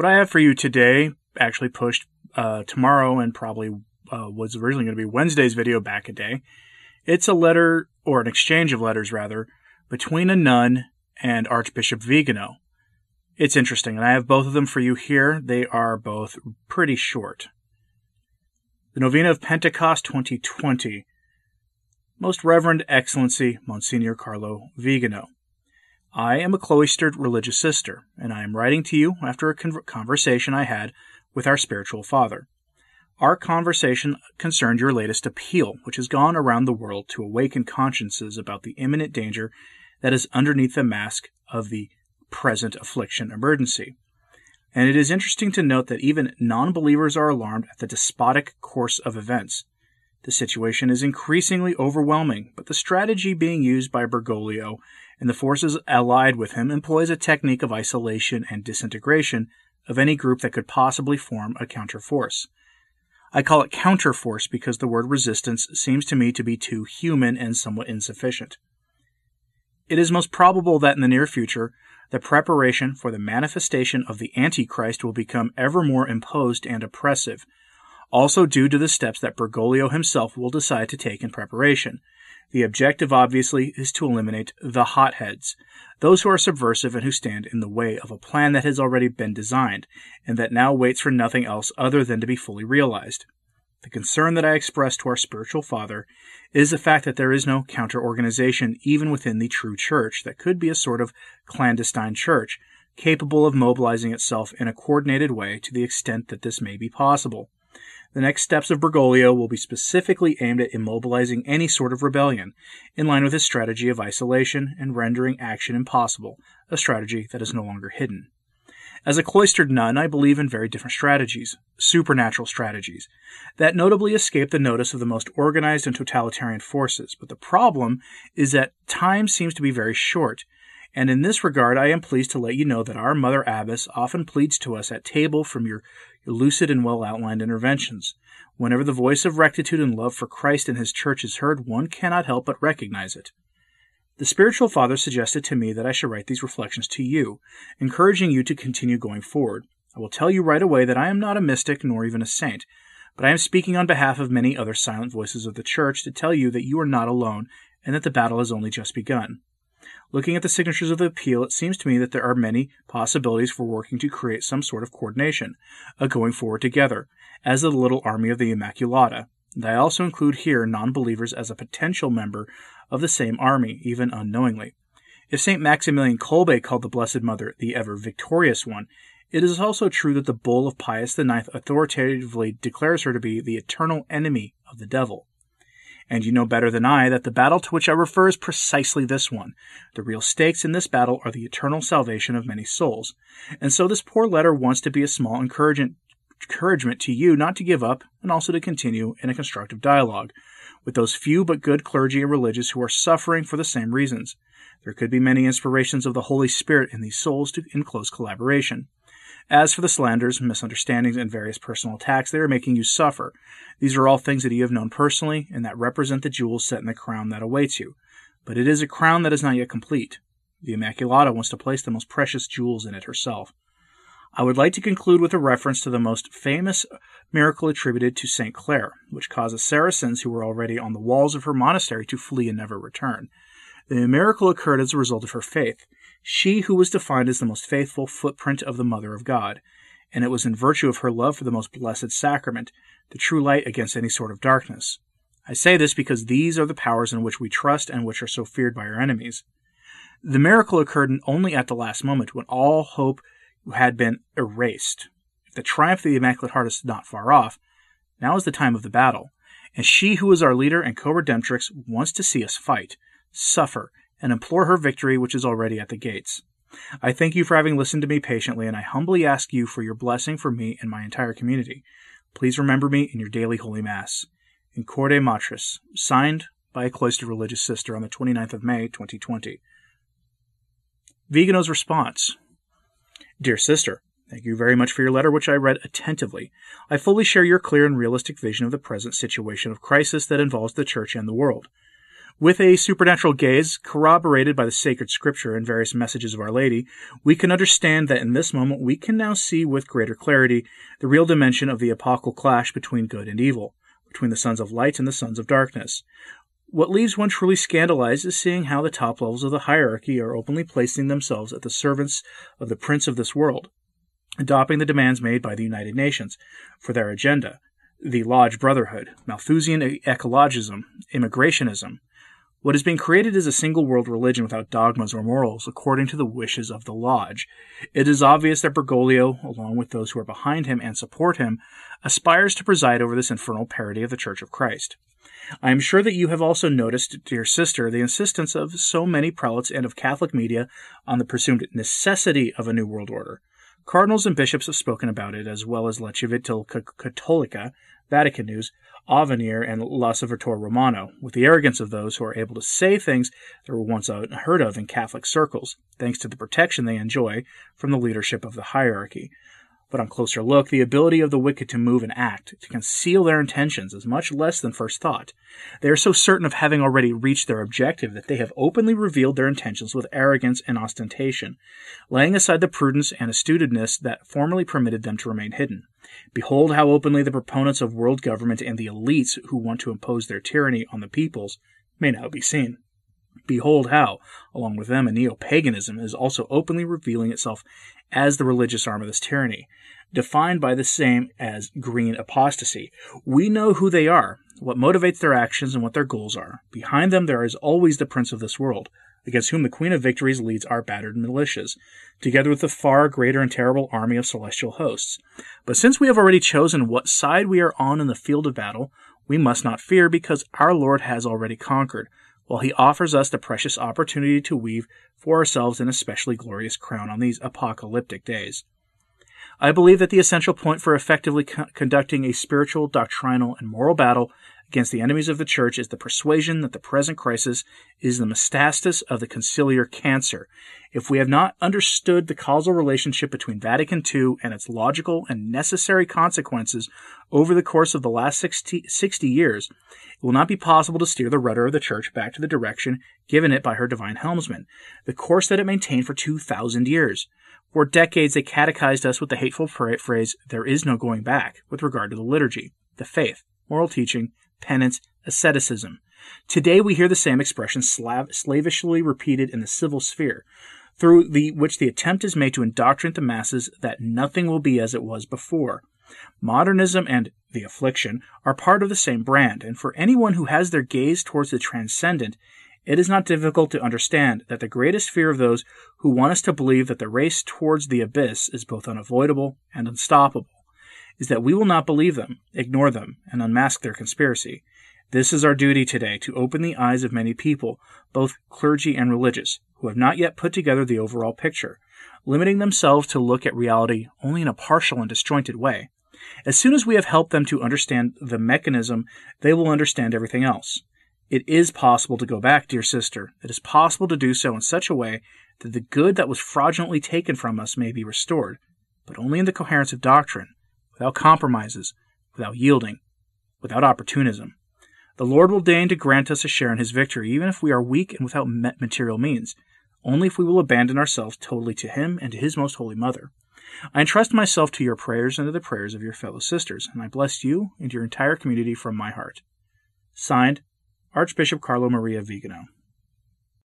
What I have for you today, actually pushed tomorrow and probably was originally going to be Wednesday's video back a day. It's a letter, or an exchange of letters rather, between a nun and Archbishop Viganò. It's interesting, and I have both of them for you here. They are both pretty short. The Novena of Pentecost 2020. Most Reverend Excellency Monsignor Carlo Viganò. I am a cloistered religious sister, and I am writing to you after a conversation I had with our spiritual father. Our conversation concerned your latest appeal, which has gone around the world to awaken consciences about the imminent danger that is underneath the mask of the present affliction emergency. And it is interesting to note that even non-believers are alarmed at the despotic course of events. The situation is increasingly overwhelming, but the strategy being used by Bergoglio and the forces allied with him employs a technique of isolation and disintegration of any group that could possibly form a counterforce. I call it counterforce because the word resistance seems to me to be too human and somewhat insufficient. It is most probable that in the near future, the preparation for the manifestation of the Antichrist will become ever more imposed and oppressive, also due to the steps that Bergoglio himself will decide to take in preparation. The objective, obviously, is to eliminate the hotheads, those who are subversive and who stand in the way of a plan that has already been designed, and that now waits for nothing else other than to be fully realized. The concern that I express to our spiritual father is the fact that there is no counter-organization even within the true church that could be a sort of clandestine church, capable of mobilizing itself in a coordinated way to the extent that this may be possible. The next steps of Bergoglio will be specifically aimed at immobilizing any sort of rebellion, in line with his strategy of isolation and rendering action impossible, a strategy that is no longer hidden. As a cloistered nun, I believe in very different strategies, supernatural strategies, that notably escape the notice of the most organized and totalitarian forces, but the problem is that time seems to be very short, and in this regard I am pleased to let you know that our Mother Abbess often pleads to us at table from your lucid and well-outlined interventions. Whenever the voice of rectitude and love for Christ and His Church is heard, one cannot help but recognize it. The Spiritual Father suggested to me that I should write these reflections to you, encouraging you to continue going forward. I will tell you right away that I am not a mystic nor even a saint, but I am speaking on behalf of many other silent voices of the Church to tell you that you are not alone and that the battle has only just begun. Looking at the signatures of the appeal, it seems to me that there are many possibilities for working to create some sort of coordination, a going forward together, as the little army of the Immaculata. And I also include here non-believers as a potential member of the same army, even unknowingly. If St. Maximilian Kolbe called the Blessed Mother the ever-victorious one, it is also true that the bull of Pius IX authoritatively declares her to be the eternal enemy of the devil. And you know better than I that the battle to which I refer is precisely this one. The real stakes in this battle are the eternal salvation of many souls. And so this poor letter wants to be a small encouragement to you not to give up and also to continue in a constructive dialogue with those few but good clergy and religious who are suffering for the same reasons. There could be many inspirations of the Holy Spirit in these souls in close collaboration. As for the slanders, misunderstandings, and various personal attacks, they are making you suffer. These are all things that you have known personally, and that represent the jewels set in the crown that awaits you. But it is a crown that is not yet complete. The Immaculata wants to place the most precious jewels in it herself. I would like to conclude with a reference to the most famous miracle attributed to St. Clare, which caused the Saracens who were already on the walls of her monastery to flee and never return. The miracle occurred as a result of her faith, she who was defined as the most faithful footprint of the Mother of God, and it was in virtue of her love for the most blessed sacrament, the true light against any sort of darkness. I say this because these are the powers in which we trust and which are so feared by our enemies. The miracle occurred only at the last moment, when all hope had been erased. If the triumph of the Immaculate Heart is not far off, now is the time of the battle, and she who is our leader and co-redemptrix wants to see us fight, suffer, and implore her victory which is already at the gates. I thank you for having listened to me patiently, and I humbly ask you for your blessing for me and my entire community. Please remember me in your daily Holy Mass. In Corde Matris, signed by a cloistered religious sister on the 29th of May, 2020. Viganò's response. Dear sister, thank you very much for your letter, which I read attentively. I fully share your clear and realistic vision of the present situation of crisis that involves the Church and the world. With a supernatural gaze, corroborated by the sacred scripture and various messages of Our Lady, we can understand that in this moment we can now see with greater clarity the real dimension of the apocalyptic clash between good and evil, between the sons of light and the sons of darkness. What leaves one truly scandalized is seeing how the top levels of the hierarchy are openly placing themselves at the service of the prince of this world, adopting the demands made by the United Nations for their agenda, the Lodge Brotherhood, Malthusian ecologism, immigrationism. What is being created is a single world religion without dogmas or morals, according to the wishes of the Lodge. It is obvious that Bergoglio, along with those who are behind him and support him, aspires to preside over this infernal parody of the Church of Christ. I am sure that you have also noticed, dear sister, the insistence of so many prelates and of Catholic media on the presumed necessity of a new world order. Cardinals and bishops have spoken about it, as well as La Civiltà Cattolica, Vatican News, Avenir, and L'Avivator Romano, with the arrogance of those who are able to say things that were once unheard of in Catholic circles, thanks to the protection they enjoy from the leadership of the hierarchy. But on closer look, the ability of the wicked to move and act, to conceal their intentions, is much less than first thought. They are so certain of having already reached their objective that they have openly revealed their intentions with arrogance and ostentation, laying aside the prudence and astuteness that formerly permitted them to remain hidden. Behold how openly the proponents of world government and the elites who want to impose their tyranny on the peoples may now be seen. Behold how, along with them, a neo-paganism is also openly revealing itself as the religious arm of this tyranny, defined by the same as green apostasy. We know who they are, what motivates their actions, and what their goals are. Behind them there is always the prince of this world, against whom the Queen of Victories leads our battered militias, together with the far greater and terrible army of celestial hosts. But since we have already chosen what side we are on in the field of battle, we must not fear, because our Lord has already conquered, while he offers us the precious opportunity to weave for ourselves an especially glorious crown on these apocalyptic days. I believe that the essential point for effectively conducting a spiritual, doctrinal, and moral battle against the enemies of the Church is the persuasion that the present crisis is the metastasis of the conciliar cancer. If we have not understood the causal relationship between Vatican II and its logical and necessary consequences over the course of the last 60 years, it will not be possible to steer the rudder of the Church back to the direction given it by her divine helmsman, the course that it maintained for 2,000 years. For decades they catechized us with the hateful phrase, "There is no going back," with regard to the liturgy, the faith, moral teaching, penance, asceticism. Today we hear the same expression slavishly repeated in the civil sphere, through which the attempt is made to indoctrinate the masses that nothing will be as it was before. Modernism and the affliction are part of the same brand, and for anyone who has their gaze towards the transcendent, it is not difficult to understand that the greatest fear of those who want us to believe that the race towards the abyss is both unavoidable and unstoppable is that we will not believe them, ignore them, and unmask their conspiracy. This is our duty today, to open the eyes of many people, both clergy and religious, who have not yet put together the overall picture, limiting themselves to look at reality only in a partial and disjointed way. As soon as we have helped them to understand the mechanism, they will understand everything else. It is possible to go back, dear sister. It is possible to do so in such a way that the good that was fraudulently taken from us may be restored, but only in the coherence of doctrine, without compromises, without yielding, without opportunism. The Lord will deign to grant us a share in his victory, even if we are weak and without material means, only if we will abandon ourselves totally to him and to his most holy mother. I entrust myself to your prayers and to the prayers of your fellow sisters, and I bless you and your entire community from my heart. Signed, Archbishop Carlo Maria Viganò.